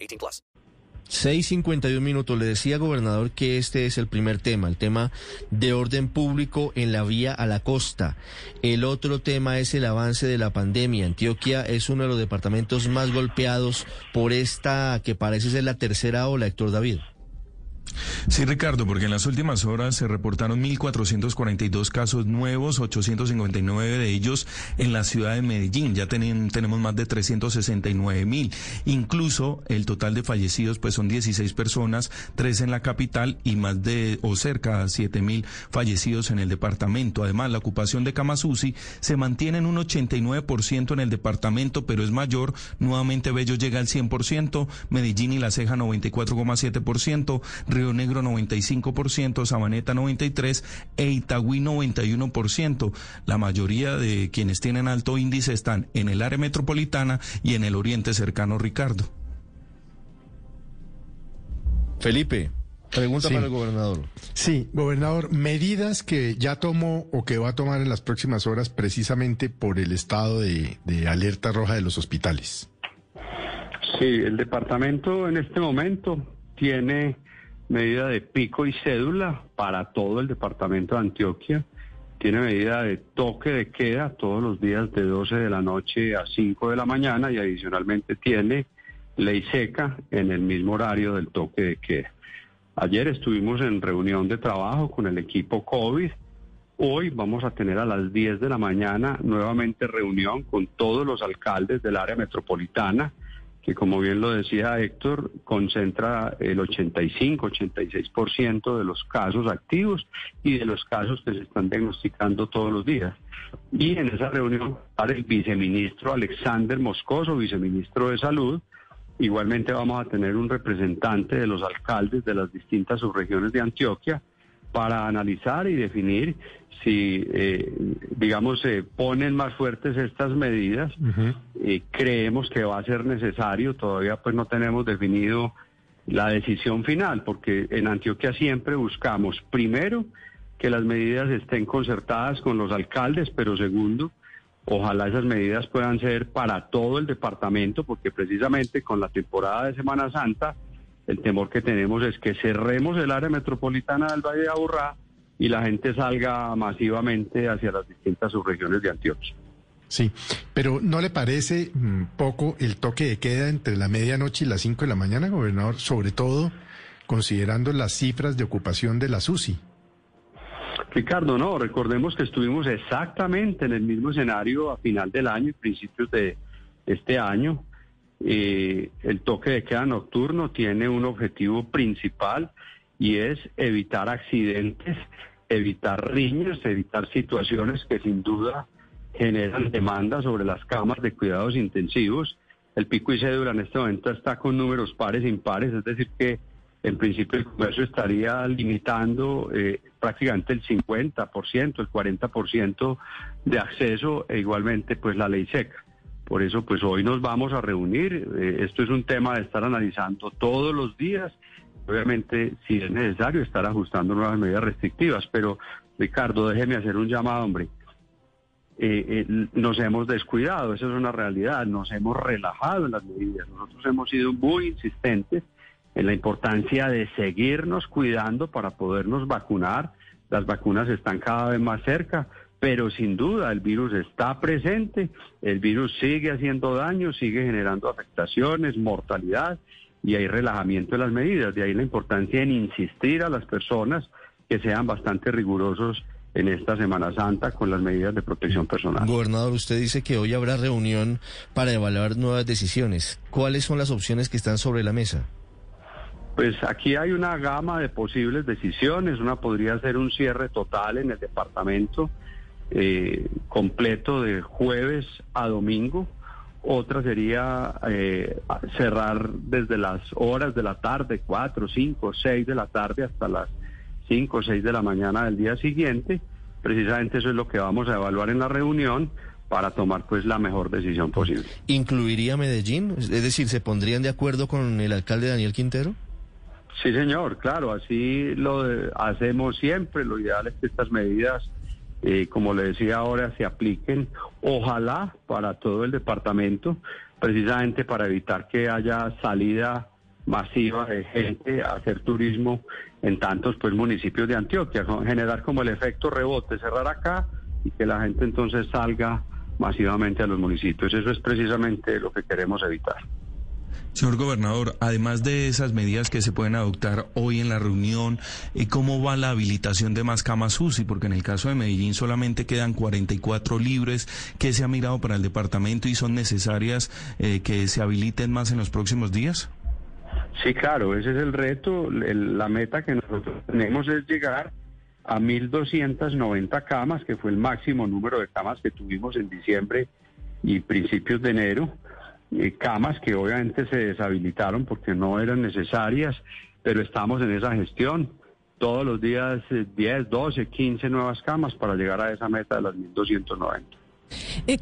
18+. 6:51 minutos. Le decía, gobernador, que este es el tema de orden público en la vía a la costa. El otro tema es el avance de la pandemia. Antioquia es uno de los departamentos más golpeados por esta que parece ser la tercera ola, Héctor David. Sí, Ricardo, porque en las últimas horas se reportaron 1.442 casos nuevos, 859 de ellos en la ciudad de Medellín. Ya tenemos más de 369.000. Incluso el total de fallecidos pues son 16 personas, 3 en la capital y más de o cerca de 7.000 fallecidos en el departamento. Además, la ocupación de camas UCI se mantiene en un 89% en el departamento, pero es mayor. Nuevamente Bello llega al 100%, Medellín y La Ceja 94,7%, Río Negro 95%, Sabaneta 93% e Itagüí 91%. La mayoría de quienes tienen alto índice están en el área metropolitana y en el oriente cercano, Ricardo. Felipe, pregunta para el gobernador. Sí, gobernador, medidas que ya tomó o que va a tomar en las próximas horas precisamente por el estado de alerta roja de los hospitales. Sí, el departamento en este momento tiene medida de pico y cédula para todo el departamento de Antioquia. Tiene medida de toque de queda todos los días de 12 de la noche a 5 de la mañana y adicionalmente tiene ley seca en el mismo horario del toque de queda. Ayer estuvimos en reunión de trabajo con el equipo COVID. Hoy vamos a tener a las 10 de la mañana nuevamente reunión con todos los alcaldes del área metropolitana, que como bien lo decía Héctor, concentra el 85-86% de los casos activos y de los casos que se están diagnosticando todos los días. Y en esa reunión para el viceministro Alexander Moscoso, viceministro de Salud. Igualmente vamos a tener un representante de los alcaldes de las distintas subregiones de Antioquia para analizar y definir si, ponen más fuertes estas medidas. Creemos que va a ser necesario, todavía pues no tenemos definido la decisión final, porque en Antioquia siempre buscamos, primero, que las medidas estén concertadas con los alcaldes, pero segundo, ojalá esas medidas puedan ser para todo el departamento, porque precisamente con la temporada de Semana Santa, el temor que tenemos es que cerremos el área metropolitana del Valle de Aburrá y la gente salga masivamente hacia las distintas subregiones de Antioquia. Sí, pero ¿no le parece poco el toque de queda entre la medianoche y las 5 de la mañana, gobernador? Sobre todo considerando las cifras de ocupación de la UCI. Ricardo, no, recordemos que estuvimos exactamente en el mismo escenario a final del año y principios de este año. El toque de queda nocturno tiene un objetivo principal y es evitar accidentes, evitar riñas, evitar situaciones que sin duda generan demanda sobre las camas de cuidados intensivos. El pico y cédula en este momento está con números pares e impares, es decir que en principio el comercio estaría limitando prácticamente el 50%, el 40% de acceso e igualmente pues la ley seca. Por eso, pues hoy nos vamos a reunir. Esto es un tema de estar analizando todos los días. Obviamente, si es necesario, estar ajustando nuevas medidas restrictivas. Pero, Ricardo, déjeme hacer un llamado, hombre. Nos hemos descuidado, esa es una realidad. Nos hemos relajado en las medidas. Nosotros hemos sido muy insistentes en la importancia de seguirnos cuidando para podernos vacunar. Las vacunas están cada vez más cerca. Pero sin duda el virus está presente, el virus sigue haciendo daño, sigue generando afectaciones, mortalidad y hay relajamiento de las medidas. De ahí la importancia en insistir a las personas que sean bastante rigurosos en esta Semana Santa con las medidas de protección personal. Gobernador, usted dice que hoy habrá reunión para evaluar nuevas decisiones. ¿Cuáles son las opciones que están sobre la mesa? Pues aquí hay una gama de posibles decisiones. Una podría ser un cierre total en el departamento, completo de jueves a domingo, Otra sería cerrar desde las horas de la tarde, 4, 5, 6 de la tarde, hasta las 5 o 6 de la mañana del día siguiente. Precisamente eso es lo que vamos a evaluar en la reunión para tomar pues la mejor decisión posible. ¿Incluiría Medellín? Es decir, ¿se pondrían de acuerdo con el alcalde Daniel Quintero? Sí, señor, claro, así lo hacemos siempre. Lo ideal es que estas medidas, como le decía ahora, se apliquen, ojalá para todo el departamento, precisamente para evitar que haya salida masiva de gente a hacer turismo en tantos pues municipios de Antioquia, generar como el efecto rebote, cerrar acá y que la gente entonces salga masivamente a los municipios. Eso es precisamente lo que queremos evitar. Señor gobernador, además de esas medidas que se pueden adoptar hoy en la reunión, ¿cómo va la habilitación de más camas UCI? Porque en el caso de Medellín solamente quedan 44 libres. ¿Qué se ha mirado para el departamento y son necesarias que se habiliten más en los próximos días? Sí, claro, ese es el reto. La meta que nosotros tenemos es llegar a 1.290 camas, que fue el máximo número de camas que tuvimos en diciembre y principios de enero. Camas que obviamente se deshabilitaron porque no eran necesarias, pero estamos en esa gestión. Todos los días 10, 12, 15 nuevas camas para llegar a esa meta de las 1.290.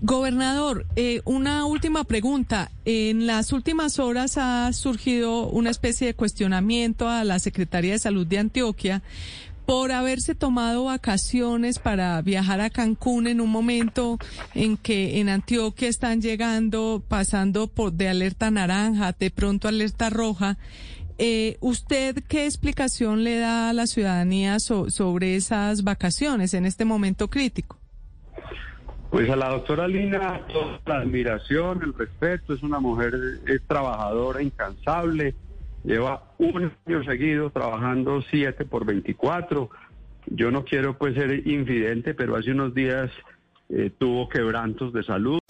Gobernador, una última pregunta. En las últimas horas ha surgido una especie de cuestionamiento a la Secretaría de Salud de Antioquia por haberse tomado vacaciones para viajar a Cancún en un momento en que en Antioquia están llegando, pasando por de alerta naranja, de pronto alerta roja. ¿Usted qué explicación le da a la ciudadanía sobre esas vacaciones en este momento crítico? Pues a la doctora Lina, toda la admiración, el respeto. Es una mujer trabajadora, incansable. Lleva un año seguido trabajando 7/24. Yo no quiero pues ser infidente, pero hace unos días tuvo quebrantos de salud.